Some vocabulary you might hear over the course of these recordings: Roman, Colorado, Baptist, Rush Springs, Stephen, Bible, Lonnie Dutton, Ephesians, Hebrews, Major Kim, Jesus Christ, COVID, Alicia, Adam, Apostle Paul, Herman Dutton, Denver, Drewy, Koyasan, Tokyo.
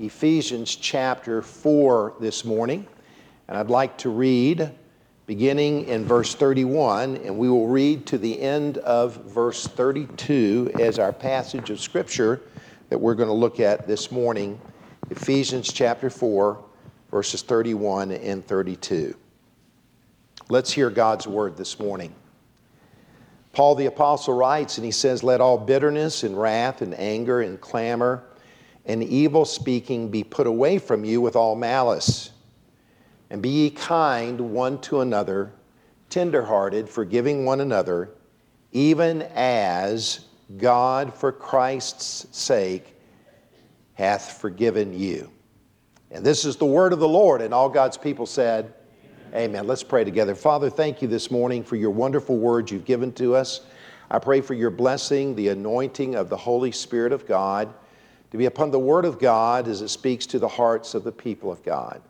Ephesians chapter 4 this morning, and I'd like to read beginning in verse 31, and we will read to the end of verse 32 as our passage of Scripture that we're going to look at this morning, Ephesians chapter 4, verses 31 and 32. Let's hear God's Word this morning. Paul the Apostle writes, and he says, "Let all bitterness and wrath and anger and clamor and evil speaking be put away from you with all malice. And be ye kind one to another, tenderhearted, forgiving one another, even as God for Christ's sake hath forgiven you." And this is the word of the Lord, and all God's people said, Amen. Amen. Let's pray together. Father, thank you this morning for your wonderful word you've given to us. I pray for your blessing, the anointing of the Holy Spirit of God, to be upon the Word of God as it speaks to the hearts of the people of God.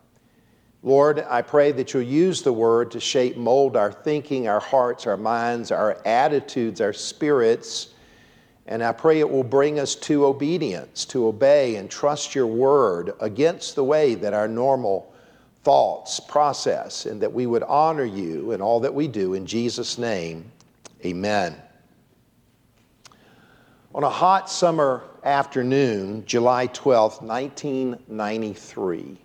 Lord, I pray that you'll use the Word to shape, mold our thinking, our hearts, our minds, our attitudes, our spirits, and I pray it will bring us to obedience, to obey and trust your Word against the way that our normal thoughts process, and that we would honor you in all that we do. In Jesus' name, amen. On a hot summer afternoon, July 12th, 1993. And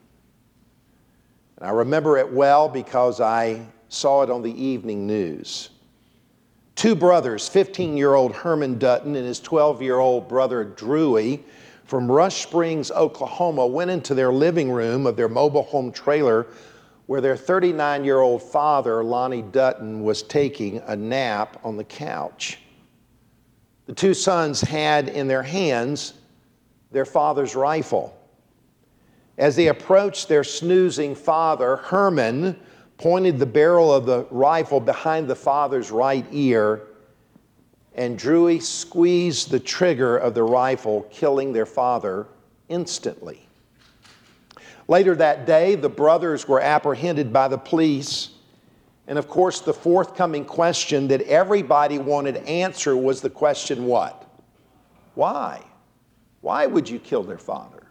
I remember it well because I saw it on the evening news. Two brothers, 15-year-old Herman Dutton and his 12-year-old brother Drewy, from Rush Springs, Oklahoma, went into their living room of their mobile home trailer where their 39-year-old father, Lonnie Dutton, was taking a nap on the couch. The two sons had in their hands their father's rifle. As they approached their snoozing father, Herman pointed the barrel of the rifle behind the father's right ear, and Drewy squeezed the trigger of the rifle, killing their father instantly. Later that day, the brothers were apprehended by the police. And of course, the forthcoming question that everybody wanted to answer was the question, what? Why? Why would you kill their father?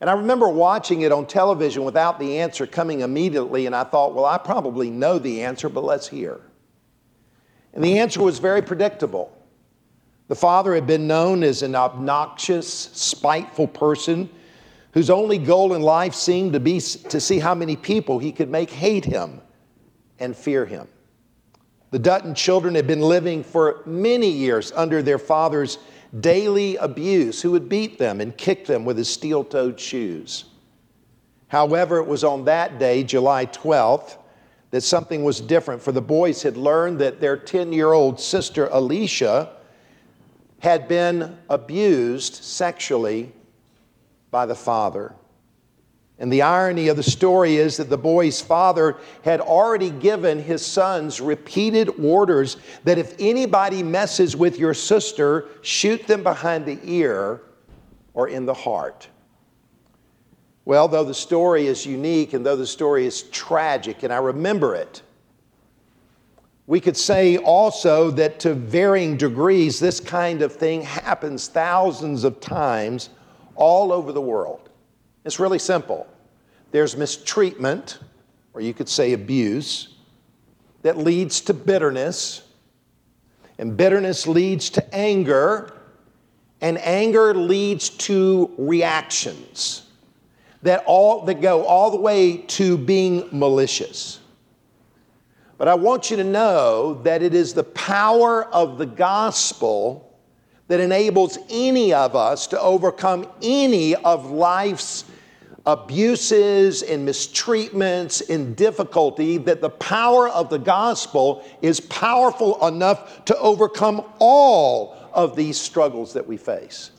And I remember watching it on television without the answer coming immediately, and I thought, well, I probably know the answer, but let's hear. And the answer was very predictable. The father had been known as an obnoxious, spiteful person whose only goal in life seemed to be to see how many people he could make hate him and fear him. The Dutton children had been living for many years under their father's daily abuse, who would beat them and kick them with his steel-toed shoes. However, it was on that day, July 12th, that something was different, for the boys had learned that their 10-year-old sister, Alicia, had been abused sexually by the father. And the irony of the story is that the boy's father had already given his sons repeated orders that if anybody messes with your sister, shoot them behind the ear or in the heart. Well, though the story is unique and though the story is tragic, and I remember it, we could say also that to varying degrees, this kind of thing happens thousands of times all over the world. It's really simple. There's mistreatment, or you could say abuse, that leads to bitterness, and bitterness leads to anger, and anger leads to reactions that go all the way to being malicious. But I want you to know that it is the power of the gospel that enables any of us to overcome any of life's abuses and mistreatments and difficulty, that the power of the gospel is powerful enough to overcome all of these struggles that we face.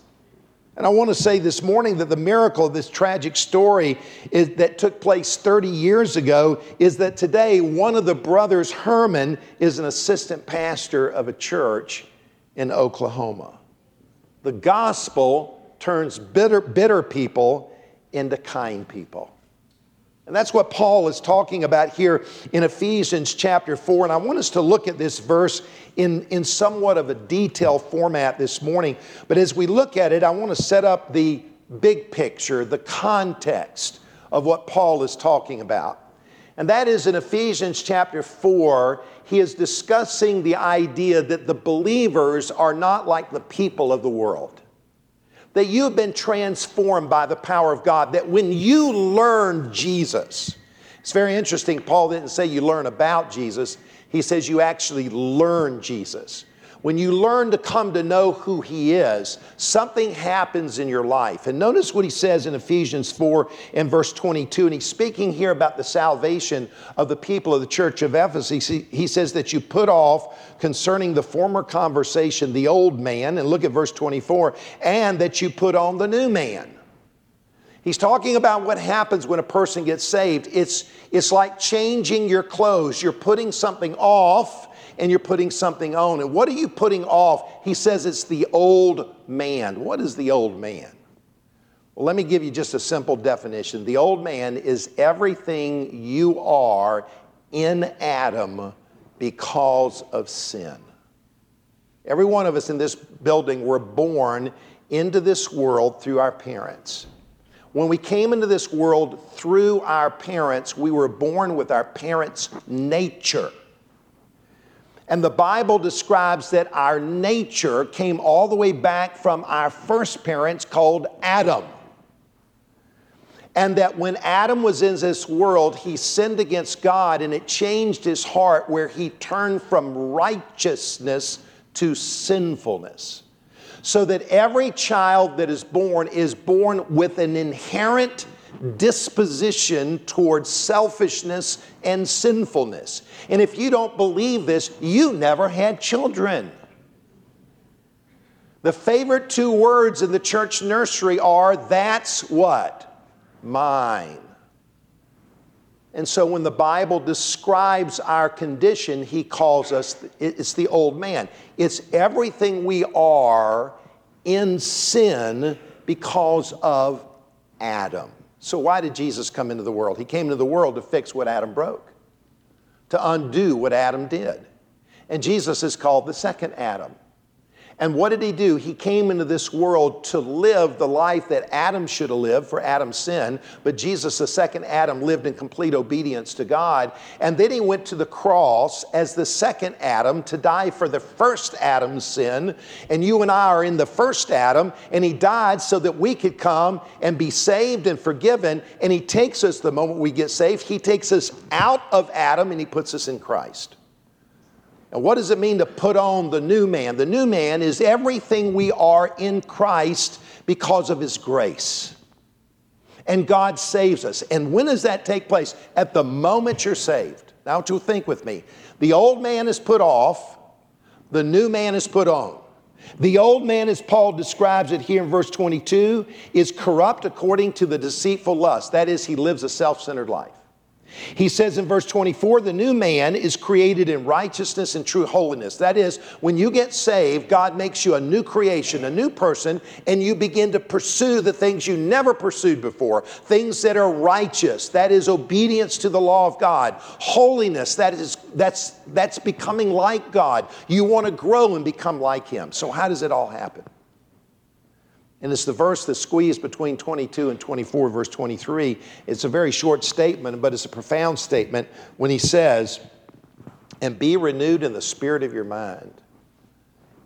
And I want to say this morning that the miracle of this tragic story that took place 30 years ago is that today one of the brothers, Herman, is an assistant pastor of a church in Oklahoma. The gospel turns bitter people into kind people. And that's what Paul is talking about here in Ephesians chapter 4. And I want us to look at this verse in somewhat of a detailed format this morning. But as we look at it, I want to set up the big picture, the context of what Paul is talking about. And that is in Ephesians chapter 4, he is discussing the idea that the believers are not like the people of the world. That you've been transformed by the power of God, that when you learn Jesus, it's very interesting, Paul didn't say you learn about Jesus, he says you actually learn Jesus. When you learn to come to know who he is, something happens in your life. And notice what he says in Ephesians 4 and verse 22. And he's speaking here about the salvation of the people of the church of Ephesus. He says that you put off concerning the former conversation, the old man, and look at verse 24, and that you put on the new man. He's talking about what happens when a person gets saved. It's like changing your clothes. You're putting something off and you're putting something on. And what are you putting off? He says it's the old man. What is the old man? Well, let me give you just a simple definition. The old man is everything you are in Adam because of sin. Every one of us in this building were born into this world through our parents. When we came into this world through our parents, we were born with our parents' nature. And the Bible describes that our nature came all the way back from our first parents called Adam. And that when Adam was in this world, he sinned against God and it changed his heart where he turned from righteousness to sinfulness. So that every child that is born with an inherent disposition towards selfishness and sinfulness. And if you don't believe this, you never had children. The favorite two words in the church nursery are, that's what? Mine. And so when the Bible describes our condition, he calls us, it's the old man. It's everything we are in sin because of Adam. So why did Jesus come into the world? He came into the world to fix what Adam broke, to undo what Adam did. And Jesus is called the second Adam. And what did he do? He came into this world to live the life that Adam should have lived for Adam's sin. But Jesus, the second Adam, lived in complete obedience to God. And then he went to the cross as the second Adam to die for the first Adam's sin. And you and I are in the first Adam. And he died so that we could come and be saved and forgiven. And he takes us, the moment we get saved, he takes us out of Adam and he puts us in Christ. And what does it mean to put on the new man? The new man is everything we are in Christ because of his grace. And God saves us. And when does that take place? At the moment you're saved. Now I want you to think with me. The old man is put off. The new man is put on. The old man, as Paul describes it here in verse 22, is corrupt according to the deceitful lust. That is, he lives a self-centered life. He says in verse 24, the new man is created in righteousness and true holiness. That is, when you get saved, God makes you a new creation, a new person, and you begin to pursue the things you never pursued before, things that are righteous. That is obedience to the law of God. Holiness, that's becoming like God. You want to grow and become like him. So how does it all happen? And it's the verse that's squeezed between 22 and 24, verse 23. It's a very short statement, but it's a profound statement when he says, and be renewed in the spirit of your mind.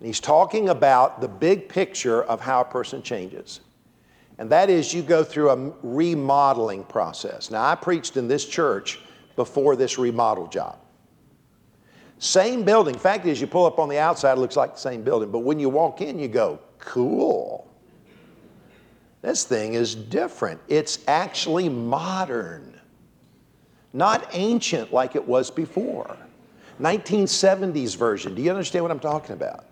And he's talking about the big picture of how a person changes. And that is you go through a remodeling process. Now, I preached in this church before this remodel job. Same building. Fact is, you pull up on the outside, it looks like the same building. But when you walk in, you go, cool. This thing is different. It's actually modern, not ancient like it was before. 1970s version. Do you understand what I'm talking about?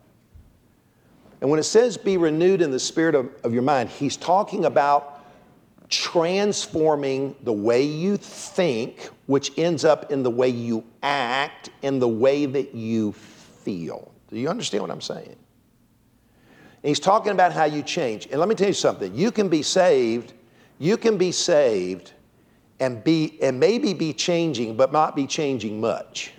And when it says be renewed in the spirit of your mind, he's talking about transforming the way you think, which ends up in the way you act and the way that you feel. Do you understand what I'm saying? And he's talking about how you change. And let me tell you something. You can be saved and maybe be changing, but not be changing much.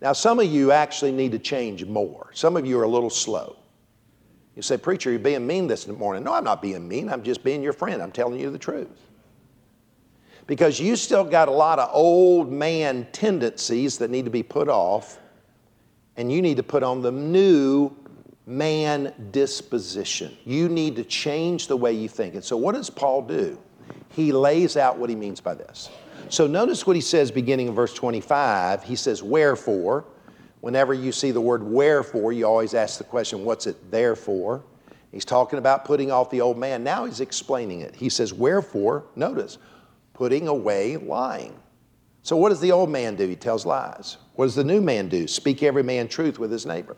Now, some of you actually need to change more. Some of you are a little slow. You say, preacher, you're being mean this morning. No, I'm not being mean. I'm just being your friend. I'm telling you the truth. Because you still got a lot of old man tendencies that need to be put off, and you need to put on the new man disposition. You need to change the way you think. And so what does Paul do? He lays out what he means by this. So notice what he says beginning in verse 25. He says, wherefore. Whenever you see the word wherefore, you always ask the question, what's it there for? He's talking about putting off the old man. Now he's explaining it. He says, wherefore, notice, putting away lying. So what does the old man do? He tells lies. What does the new man do? Speak every man truth with his neighbor.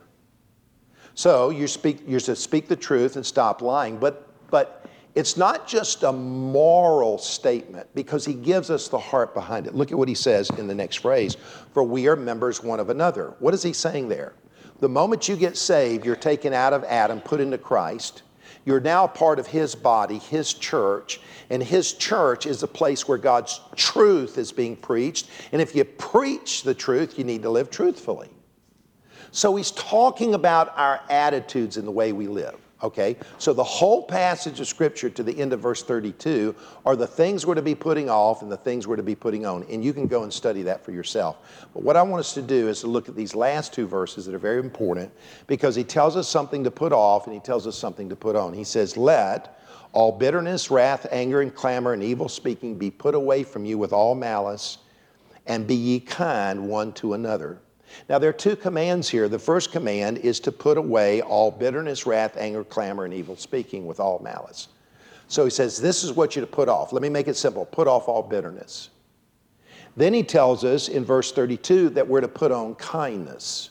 So you're to speak the truth and stop lying. But it's not just a moral statement, because he gives us the heart behind it. Look at what he says in the next phrase. For we are members one of another. What is he saying there? The moment you get saved, you're taken out of Adam, put into Christ. You're now part of his body, his church. And his church is the place where God's truth is being preached. And if you preach the truth, you need to live truthfully. So he's talking about our attitudes and the way we live. Okay, so the whole passage of Scripture to the end of verse 32 are the things we're to be putting off and the things we're to be putting on. And you can go and study that for yourself. But what I want us to do is to look at these last two verses that are very important, because he tells us something to put off and he tells us something to put on. He says, let all bitterness, wrath, anger, and clamor, and evil speaking be put away from you with all malice, and be ye kind one to another. Now, there are two commands here. The first command is to put away all bitterness, wrath, anger, clamor, and evil speaking with all malice. So he says, this is what you're to put off. Let me make it simple. Put off all bitterness. Then he tells us in verse 32 that we're to put on kindness.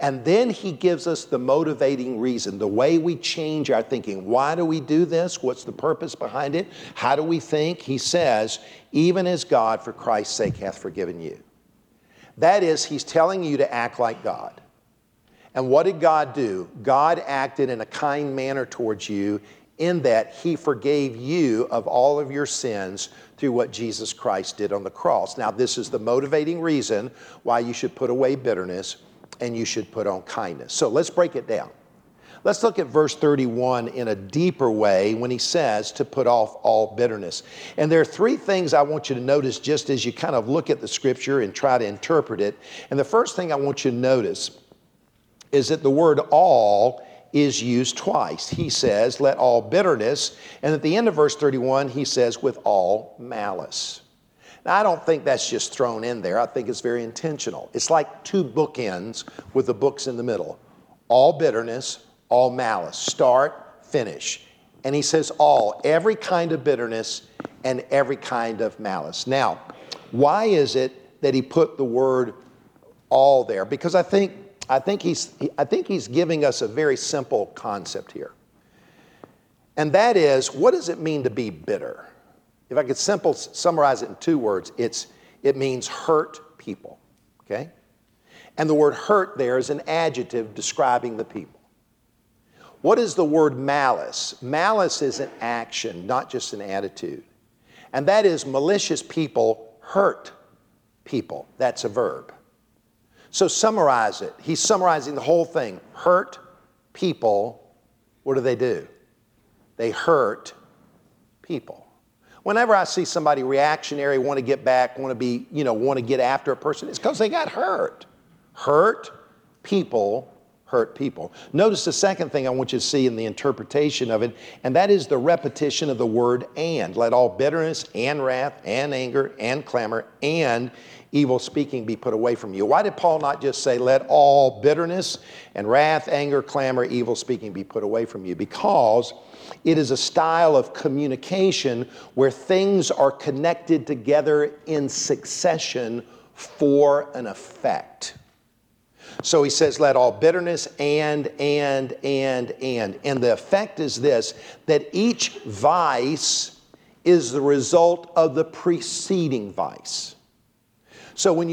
And then he gives us the motivating reason, the way we change our thinking. Why do we do this? What's the purpose behind it? How do we think? He says, even as God for Christ's sake hath forgiven you. That is, he's telling you to act like God. And what did God do? God acted in a kind manner towards you, in that he forgave you of all of your sins through what Jesus Christ did on the cross. Now, this is the motivating reason why you should put away bitterness and you should put on kindness. So let's break it down. Let's look at verse 31 in a deeper way when he says to put off all bitterness. And there are three things I want you to notice just as you kind of look at the scripture and try to interpret it. And the first thing I want you to notice is that the word all is used twice. He says, let all bitterness. And at the end of verse 31, he says, with all malice. Now, I don't think that's just thrown in there. I think it's very intentional. It's like two bookends with the books in the middle. All bitterness, all malice, start, finish. And he says all, every kind of bitterness and every kind of malice. Now, why is it that he put the word all there? Because I think he's giving us a very simple concept here. And that is, what does it mean to be bitter? If I could summarize it in two words, it means hurt people, okay? And the word hurt there is an adjective describing the people. What is the word malice? Malice is an action, not just an attitude. And that is, malicious people hurt people. That's a verb. So summarize it. He's summarizing the whole thing. Hurt people, what do? They hurt people. Whenever I see somebody reactionary, want to get back, want to get after a person, it's because they got hurt. Hurt people hurt people. Notice the second thing I want you to see in the interpretation of it, and that is the repetition of the word and. Let all bitterness and wrath and anger and clamor and evil speaking be put away from you. Why did Paul not just say, let all bitterness and wrath, anger, clamor, evil speaking be put away from you? Because it is a style of communication where things are connected together in succession for an effect. So he says, let all bitterness and. And the effect is this, that each vice is the result of the preceding vice. So when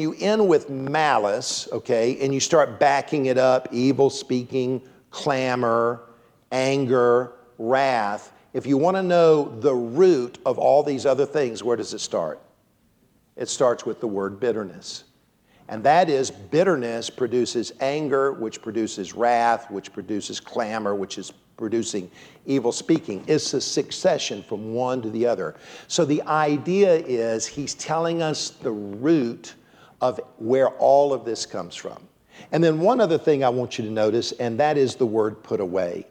you end with malice, okay, and you start backing it up, evil speaking, clamor, anger, wrath, if you want to know the root of all these other things, where does it start? It starts with the word bitterness. And that is bitterness produces anger, which produces wrath, which produces clamor, which is producing evil speaking. It's a succession from one to the other. So the idea is he's telling us the root of where all of this comes from. And then one other thing I want you to notice, and that is the word put away.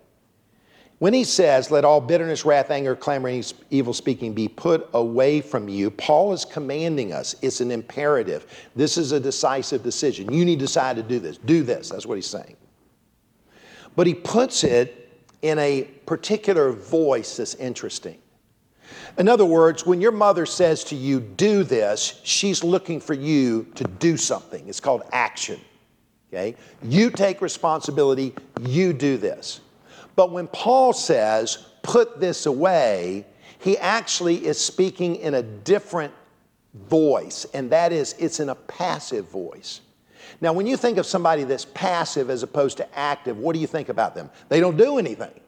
When he says, let all bitterness, wrath, anger, clamor, and evil speaking be put away from you, Paul is commanding us. It's an imperative. This is a decisive decision. You need to decide to do this. Do this. That's what he's saying. But he puts it in a particular voice that's interesting. In other words, when your mother says to you, do this, she's looking for you to do something. It's called action. Okay? You take responsibility. You do this. But when Paul says, put this away, he actually is speaking in a different voice, and that is, it's in a passive voice. Now, when you think of somebody that's passive as opposed to active, what do you think about them? They don't do anything.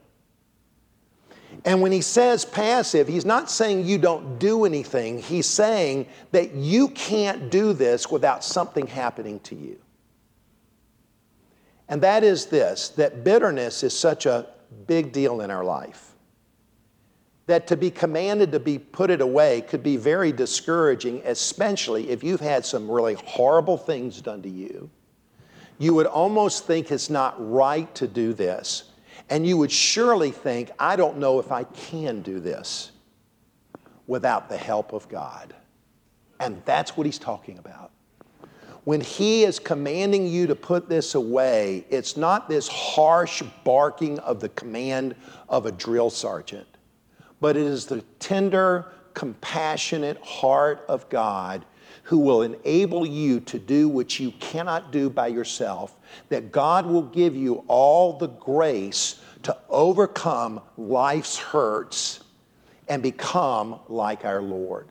And when he says passive, he's not saying you don't do anything. He's saying that you can't do this without something happening to you. And that is this, that bitterness is such a big deal in our life, that to be commanded to be put it away could be very discouraging, especially if you've had some really horrible things done to you. You would almost think it's not right to do this, and you would surely think, I don't know if I can do this without the help of God. And that's what he's talking about. When he is commanding you to put this away, it's not this harsh barking of the command of a drill sergeant, but it is the tender, compassionate heart of God who will enable you to do what you cannot do by yourself, that God will give you all the grace to overcome life's hurts and become like our Lord.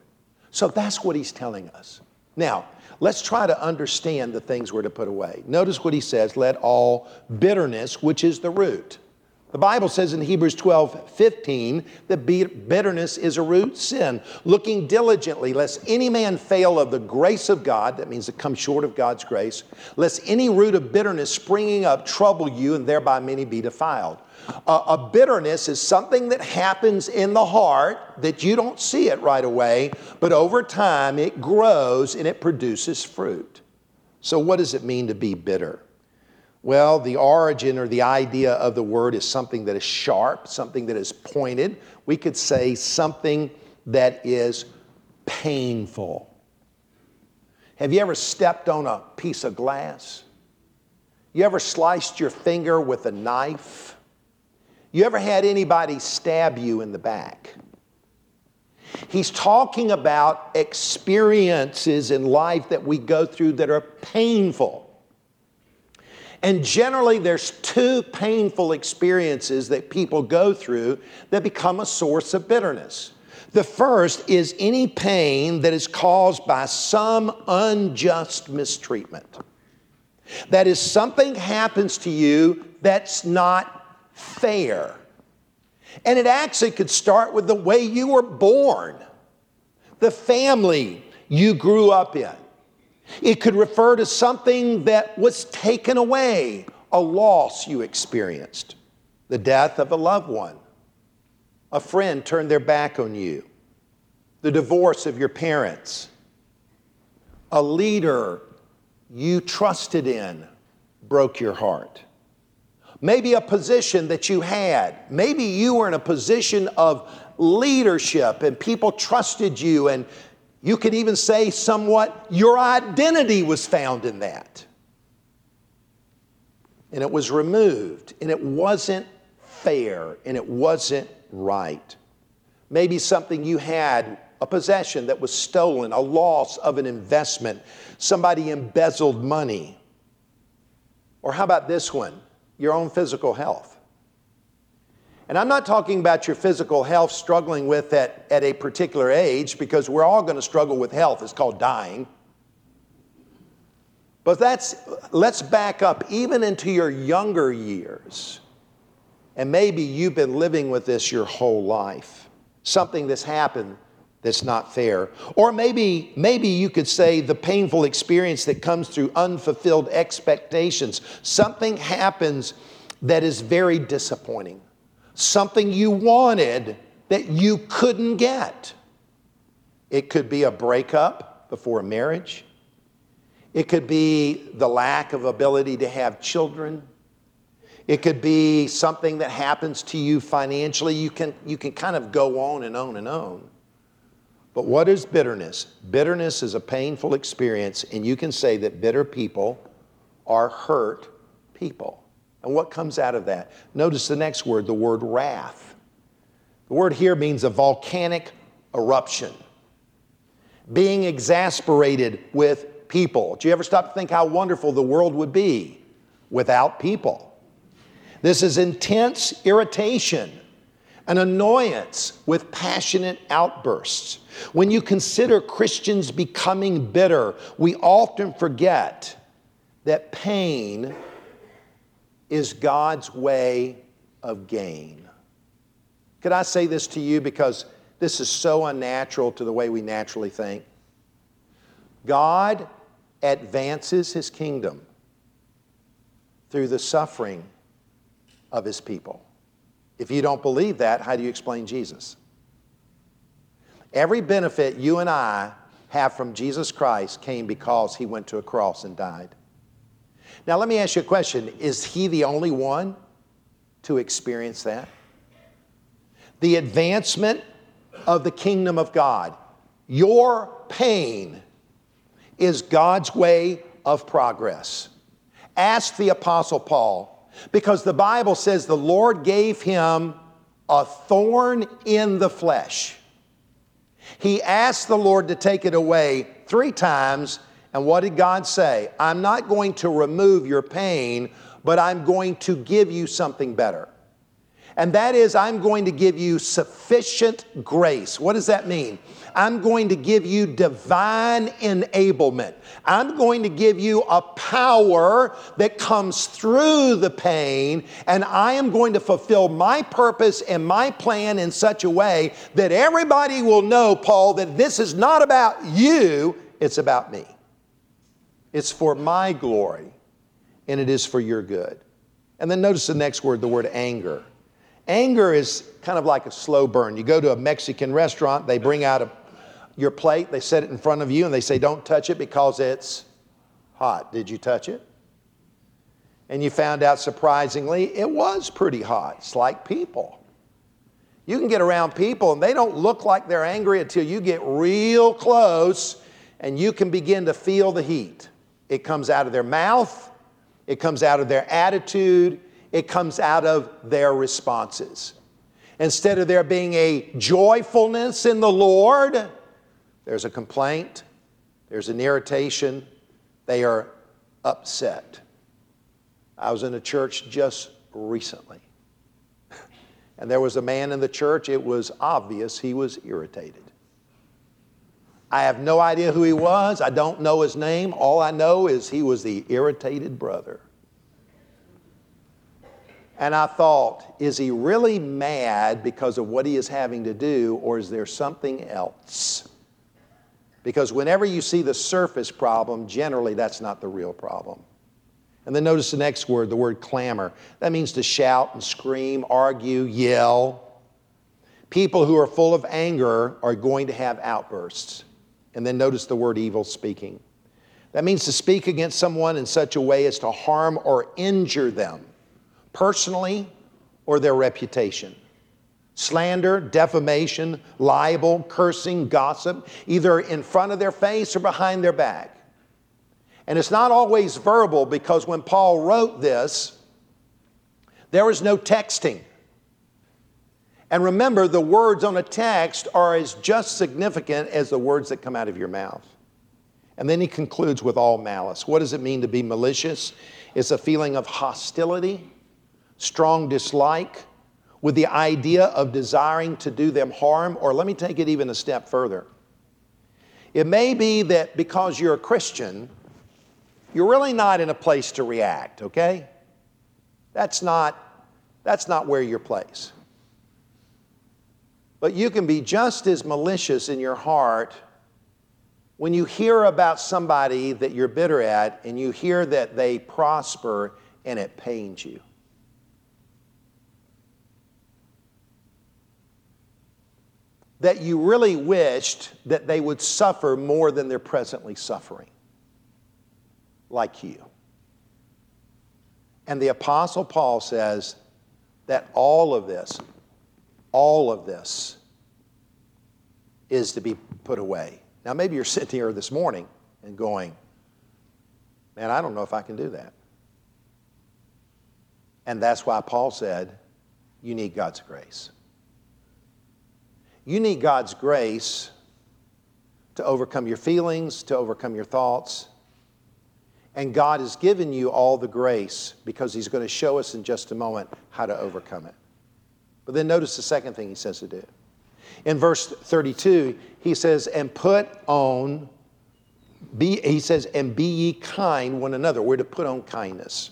So that's what he's telling us. Now, let's try to understand the things we're to put away. Notice what he says, let all bitterness, which is the root. The Bible says in Hebrews 12:15 that bitterness is a root sin. Looking diligently, lest any man fail of the grace of God, that means to come short of God's grace, lest any root of bitterness springing up trouble you and thereby many be defiled. A bitterness is something that happens in the heart that you don't see it right away, but over time it grows and it produces fruit. So what does it mean to be bitter? Well, the origin or the idea of the word is something that is sharp, something that is pointed. We could say something that is painful. Have you ever stepped on a piece of glass? You ever sliced your finger with a knife? You ever had anybody stab you in the back? He's talking about experiences in life that we go through that are painful. And generally, there's two painful experiences that people go through that become a source of bitterness. The first is any pain that is caused by some unjust mistreatment. That is, something happens to you that's not fair. And it actually could start with the way you were born, the family you grew up in. It could refer to something that was taken away, a loss you experienced, the death of a loved one, a friend turned their back on you, the divorce of your parents, a leader you trusted in broke your heart. Maybe a position that you had. Maybe you were in a position of leadership and people trusted you, and you could even say somewhat your identity was found in that. And it was removed, and it wasn't fair, and it wasn't right. Maybe something you had, a possession that was stolen, a loss of an investment, somebody embezzled money. Or how about this one? Your own physical health. And I'm not talking about your physical health struggling with that at a particular age, because we're all going to struggle with health. It's called dying. But let's back up even into your younger years. And maybe you've been living with this your whole life. Something that's happened that's not fair. Or maybe you could say the painful experience that comes through unfulfilled expectations. Something happens that is very disappointing. Something you wanted that you couldn't get. It could be a breakup before a marriage. It could be the lack of ability to have children. It could be something that happens to you financially. You can kind of go on and on and on. But what is bitterness? Bitterness is a painful experience, and you can say that bitter people are hurt people. And what comes out of that? Notice the next word, the word wrath. The word here means a volcanic eruption. Being exasperated with people. Do you ever stop to think how wonderful the world would be without people? This is intense irritation, an annoyance with passionate outbursts. When you consider Christians becoming bitter, we often forget that pain is God's way of gain. Could I say this to you, because this is so unnatural to the way we naturally think? God advances His kingdom through the suffering of His people. If you don't believe that, how do you explain Jesus? Every benefit you and I have from Jesus Christ came because He went to a cross and died. Now let me ask you a question. Is He the only one to experience that? The advancement of the kingdom of God. Your pain is God's way of progress. Ask the Apostle Paul. Because the Bible says the Lord gave him a thorn in the flesh. He asked the Lord to take it away 3 times. And what did God say? I'm not going to remove your pain, but I'm going to give you something better. And that is, I'm going to give you sufficient grace. What does that mean? I'm going to give you divine enablement. I'm going to give you a power that comes through the pain, and I am going to fulfill my purpose and my plan in such a way that everybody will know, Paul, that this is not about you, it's about me. It's for my glory, and it is for your good. And then notice the next word, the word anger. Anger is kind of like a slow burn. You go to a Mexican restaurant, they bring out your plate, they set it in front of you, and they say, don't touch it because it's hot. Did you touch it? And you found out, surprisingly, it was pretty hot. It's like people. You can get around people, and they don't look like they're angry until you get real close, and you can begin to feel the heat. It comes out of their mouth. It comes out of their attitude. It comes out of their responses. Instead of there being a joyfulness in the Lord, there's a complaint, there's an irritation, they are upset. I was in a church just recently, and there was a man in the church, it was obvious he was irritated. I have no idea who he was, I don't know his name, all I know is he was the irritated brother. And I thought, is he really mad because of what he is having to do, or is there something else? Because whenever you see the surface problem, generally that's not the real problem. And then notice the next word, the word clamor. That means to shout and scream, argue, yell. People who are full of anger are going to have outbursts. And then notice the word evil speaking. That means to speak against someone in such a way as to harm or injure them, personally or their reputation. Slander, defamation, libel, cursing, gossip, either in front of their face or behind their back. And it's not always verbal, because when Paul wrote this, there was no texting. And remember, the words on a text are as just significant as the words that come out of your mouth. And then he concludes with all malice. What does it mean to be malicious? It's a feeling of hostility, strong dislike, with the idea of desiring to do them harm. Or let me take it even a step further. It may be that because you're a Christian, you're really not in a place to react, okay? That's not where your place. But you can be just as malicious in your heart when you hear about somebody that you're bitter at and you hear that they prosper and it pains you. That you really wished that they would suffer more than they're presently suffering, like you. And the Apostle Paul says that all of this is to be put away. Now, maybe you're sitting here this morning and going, man, I don't know if I can do that. And that's why Paul said, you need God's grace. You need God's grace to overcome your feelings, to overcome your thoughts. And God has given you all the grace because he's going to show us in just a moment how to overcome it. But then notice the second thing he says to do. In verse 32, he says, and be ye kind one another. We're to put on kindness.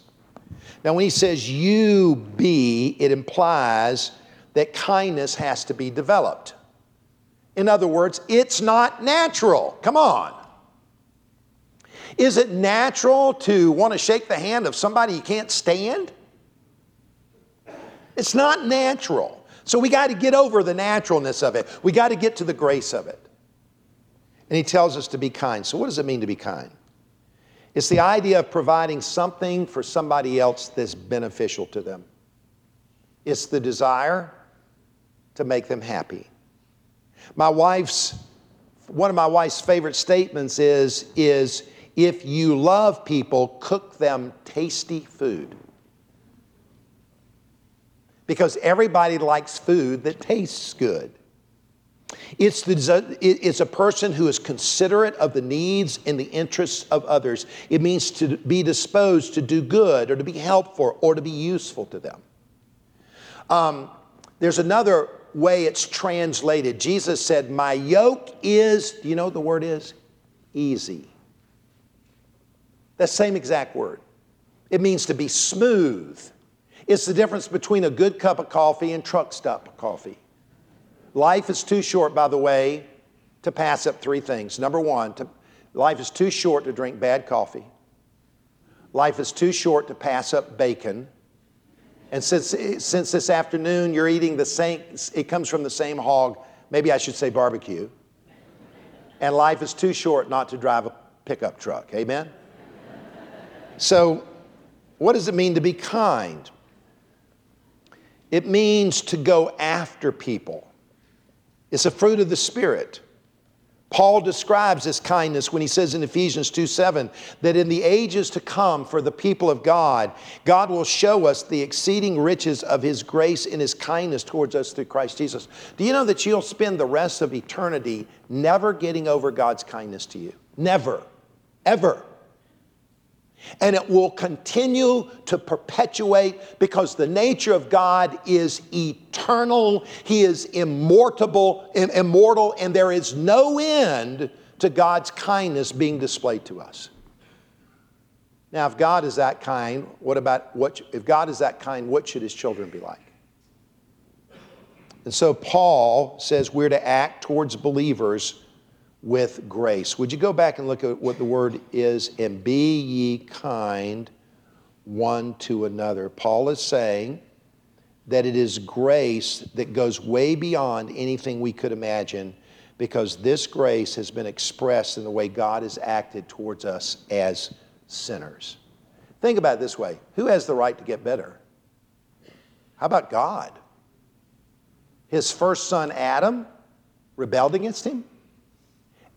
Now, when he says you be, it implies that kindness has to be developed. In other words, it's not natural. Come on. Is it natural to want to shake the hand of somebody you can't stand? It's not natural. So we got to get over the naturalness of it. We got to get to the grace of it. And he tells us to be kind. So what does it mean to be kind? It's the idea of providing something for somebody else that's beneficial to them. It's the desire to make them happy. One of my wife's favorite statements is if you love people, cook them tasty food. Because everybody likes food that tastes good. It's a person who is considerate of the needs and the interests of others. It means to be disposed to do good or to be helpful or to be useful to them. There's another way it's translated. Jesus said, my yoke is, do you know what the word is? Easy. That same exact word. It means to be smooth. It's the difference between a good cup of coffee and truck stop coffee. Life is too short, by the way, to pass up three things. Number one, life is too short to drink bad coffee. Life is too short to pass up bacon. And since this afternoon you're eating the same, it comes from the same hog, maybe I should say barbecue. And life is too short not to drive a pickup truck. Amen? So what does it mean to be kind? It means to go after people. It's a fruit of the Spirit. Paul describes this kindness when he says in Ephesians 2:7 that in the ages to come for the people of God, God will show us the exceeding riches of his grace and his kindness towards us through Christ Jesus. Do you know that you'll spend the rest of eternity never getting over God's kindness to you? Never, ever. And it will continue to perpetuate because the nature of God is eternal. He is immortal, and there is no end to God's kindness being displayed to us. Now, if God is that kind, what should his children be like? And so Paul says we're to act towards believers with grace. Would you go back and look at what the word is? And be ye kind one to another. Paul is saying that it is grace that goes way beyond anything we could imagine because this grace has been expressed in the way God has acted towards us as sinners. Think about it this way. Who has the right to get better? How about God? His first son, Adam, rebelled against him?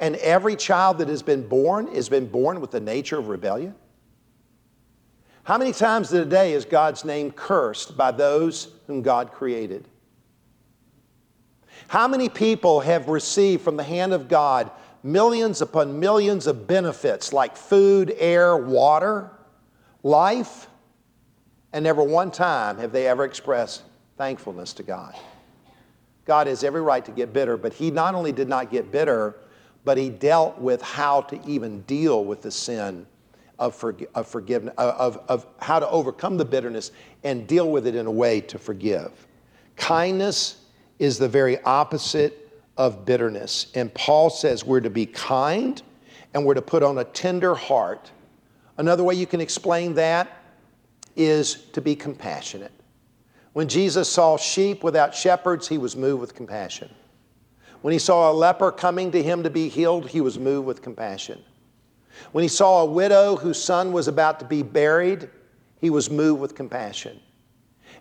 And every child that has been born with the nature of rebellion? How many times in a day is God's name cursed by those whom God created? How many people have received from the hand of God millions upon millions of benefits like food, air, water, life, and never one time have they ever expressed thankfulness to God? God has every right to get bitter, but he not only did not get bitter, but he dealt with how to even deal with the sin of forgiveness, of how to overcome the bitterness and deal with it in a way to forgive. Kindness is the very opposite of bitterness. And Paul says we're to be kind and we're to put on a tender heart. Another way you can explain that is to be compassionate. When Jesus saw sheep without shepherds, he was moved with compassion. When he saw a leper coming to him to be healed, he was moved with compassion. When he saw a widow whose son was about to be buried, he was moved with compassion.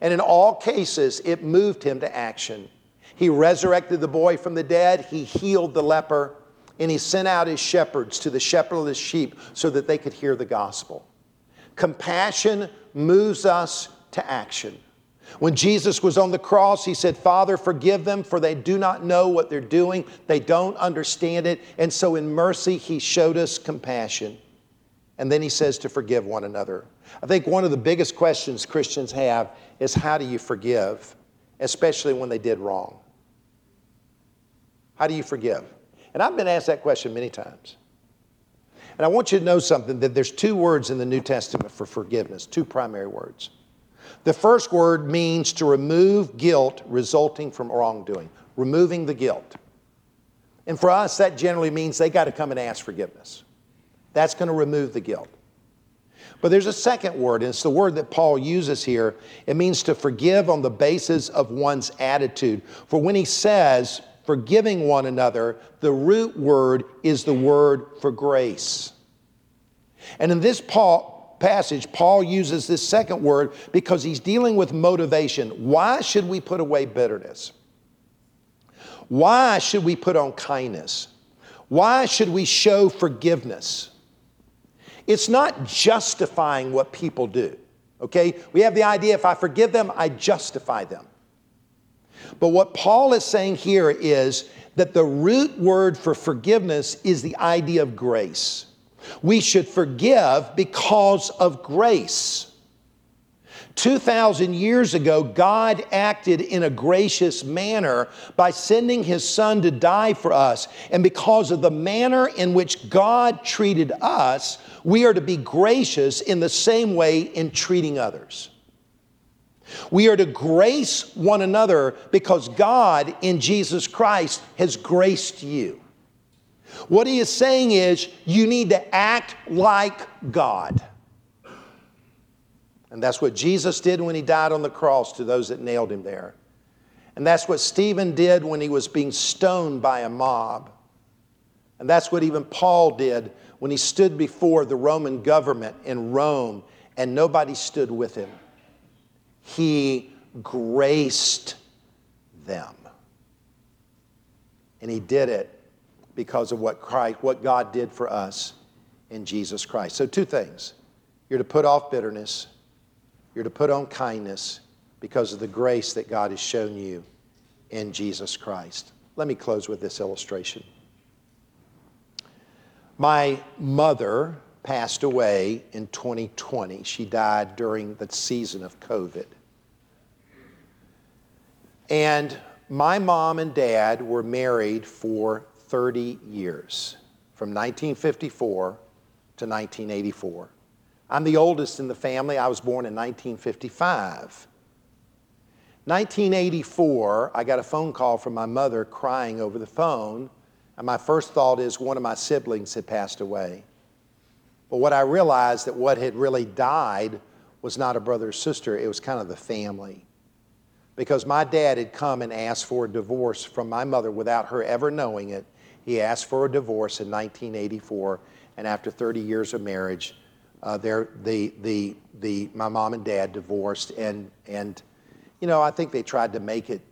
And in all cases, it moved him to action. He resurrected the boy from the dead, he healed the leper, and he sent out his shepherds to the shepherdless sheep so that they could hear the gospel. Compassion moves us to action. When Jesus was on the cross, he said, "Father, forgive them, for they do not know what they're doing. They don't understand it." And so in mercy, he showed us compassion. And then he says to forgive one another. I think one of the biggest questions Christians have is, how do you forgive, especially when they did wrong? How do you forgive? And I've been asked that question many times. And I want you to know something, that there's two words in the New Testament for forgiveness, two primary words. The first word means to remove guilt resulting from wrongdoing, removing the guilt. And for us, that generally means they got to come and ask forgiveness. That's going to remove the guilt. But there's a second word, and it's the word that Paul uses here. It means to forgive on the basis of one's attitude. For when he says forgiving one another, the root word is the word for grace. And in this passage, Paul uses this second word because he's dealing with motivation. Why should we put away bitterness? Why should we put on kindness? Why should we show forgiveness? It's not justifying what people do, okay? We have the idea, if I forgive them, I justify them. But what Paul is saying here is that the root word for forgiveness is the idea of grace. We should forgive because of grace. 2,000 years ago, God acted in a gracious manner by sending His Son to die for us. And because of the manner in which God treated us, we are to be gracious in the same way in treating others. We are to grace one another because God in Jesus Christ has graced you. What he is saying is, you need to act like God. And that's what Jesus did when he died on the cross to those that nailed him there. And that's what Stephen did when he was being stoned by a mob. And that's what even Paul did when he stood before the Roman government in Rome and nobody stood with him. He graced them. And he did it because of what God did for us in Jesus Christ. So two things. You're to put off bitterness. You're to put on kindness because of the grace that God has shown you in Jesus Christ. Let me close with this illustration. My mother passed away in 2020. She died during the season of COVID. And my mom and dad were married for 30 years, from 1954 to 1984. I'm the oldest in the family. I was born in 1955. 1984, I got a phone call from my mother crying over the phone, and my first thought is one of my siblings had passed away. But what I realized that what had really died was not a brother or sister, it was kind of the family. Because my dad had come and asked for a divorce from my mother without her ever knowing it. He asked for a divorce in 1984, and after 30 years of marriage, my mom and dad divorced, and you know, I think they tried to make it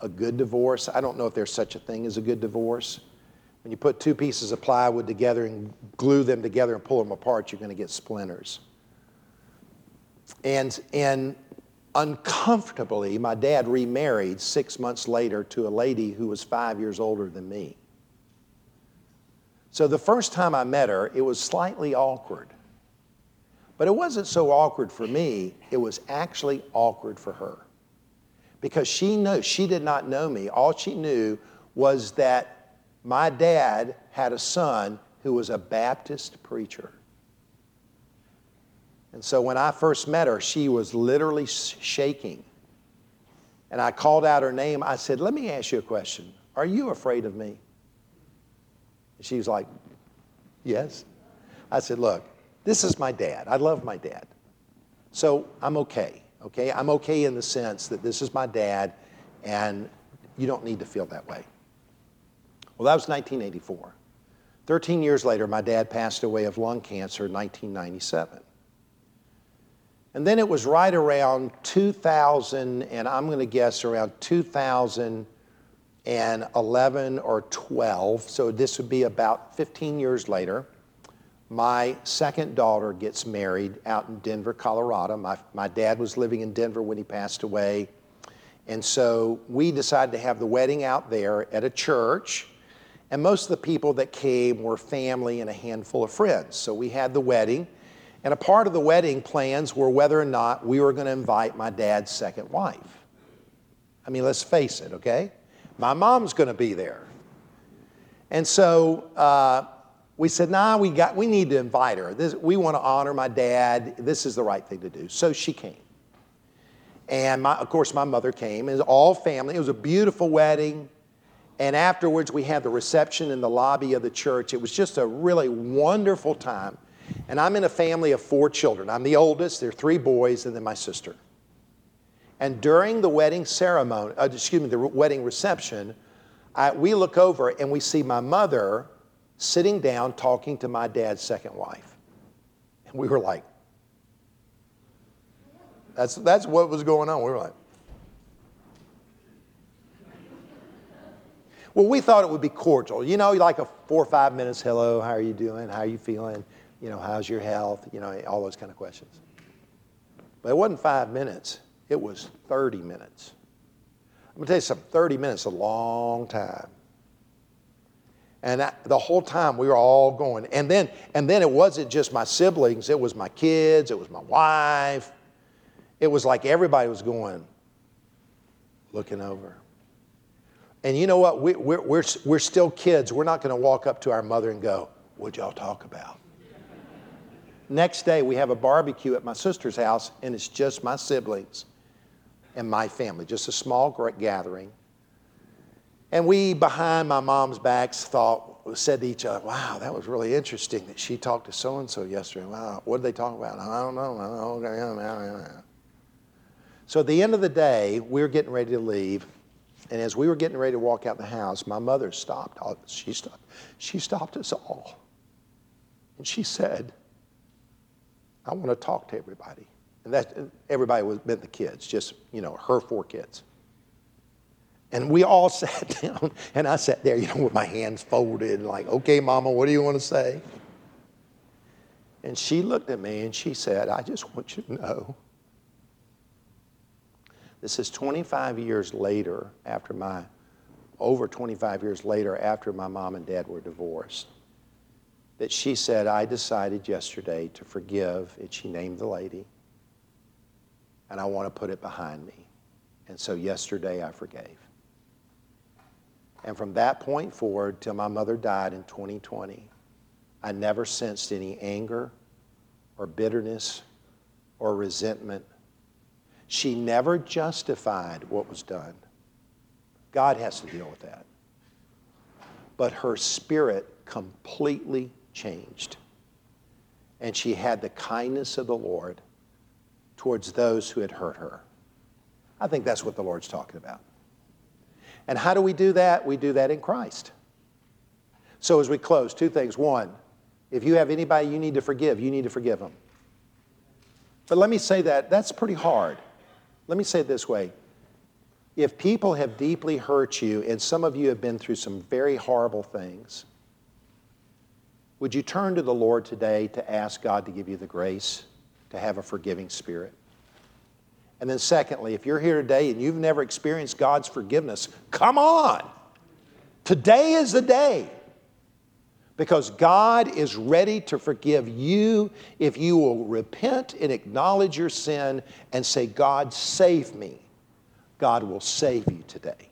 a good divorce. I don't know if there's such a thing as a good divorce. When you put two pieces of plywood together and glue them together and pull them apart, you're going to get splinters. And uncomfortably, my dad remarried 6 months later to a lady who was 5 years older than me. So the first time I met her, it was slightly awkward. But it wasn't so awkward for me, it was actually awkward for her. Because she did not know me. All she knew was that my dad had a son who was a Baptist preacher. And so when I first met her, she was literally shaking. And I called out her name. I said, let me ask you a question. Are you afraid of me? And she was like, yes. I said, look, this is my dad. I love my dad. So I'm okay, okay? I'm okay in the sense that this is my dad, and you don't need to feel that way. Well, that was 1984. 13 years later, my dad passed away of lung cancer in 1997. And then it was right around 2000, and I'm going to guess around 2011 or 12, so this would be about 15 years later, my second daughter gets married out in Denver, Colorado. My dad was living in Denver when he passed away. And so we decided to have the wedding out there at a church. And most of the people that came were family and a handful of friends. So we had the wedding. And a part of the wedding plans were whether or not we were going to invite my dad's second wife. I mean, let's face it, okay? My mom's going to be there. And so we said, we need to invite her. We want to honor my dad. This is the right thing to do. So she came. And of course, my mother came. It was all family. It was a beautiful wedding. And afterwards, we had the reception in the lobby of the church. It was just a really wonderful time. And I'm in a family of four children. I'm the oldest. There are three boys and then my sister. And during the wedding ceremony, the wedding reception, we look over and we see my mother sitting down talking to my dad's second wife. And we were like, that's what was going on. We were like, well, we thought it would be cordial. You know, like a 4 or 5 minutes, hello, how are you doing? How are you feeling? You know, how's your health? You know, all those kind of questions. But it wasn't 5 minutes. It was 30 minutes. I'm going to tell you something. 30 minutes is a long time. And the whole time we were all going. And then it wasn't just my siblings. It was my kids. It was my wife. It was like everybody was going, looking over. And you know what? We're still kids. We're not going to walk up to our mother and go, what'd y'all talk about? Next day, we have a barbecue at my sister's house, and it's just my siblings and my family, just a small gathering. And we, behind my mom's backs, said to each other, wow, that was really interesting that she talked to so-and-so yesterday. Wow, what did they talk about? I don't know. So at the end of the day, we were getting ready to leave, and as we were getting ready to walk out the house, my mother stopped. She stopped us all, and she said, I want to talk to everybody. And everybody meant the kids, just, you know, her four kids. And we all sat down, and I sat there, you know, with my hands folded, like, okay, Mama, what do you want to say? And she looked at me, and she said, I just want you to know, this is 25 years later after my mom and dad were divorced, that she said, I decided yesterday to forgive, and she named the lady, and I want to put it behind me. And so yesterday I forgave. And from that point forward till my mother died in 2020, I never sensed any anger or bitterness or resentment. She never justified what was done. God has to deal with that. But her spirit completely changed. And she had the kindness of the Lord towards those who had hurt her. I think that's what the Lord's talking about. And how do we do that? We do that in Christ. So as we close, two things. One, if you have anybody you need to forgive them. But let me say that's pretty hard. Let me say it this way. If people have deeply hurt you, and some of you have been through some very horrible things, would you turn to the Lord today to ask God to give you the grace to have a forgiving spirit? And then secondly, if you're here today and you've never experienced God's forgiveness, come on! Today is the day. Because God is ready to forgive you if you will repent and acknowledge your sin and say, God, save me. God will save you today.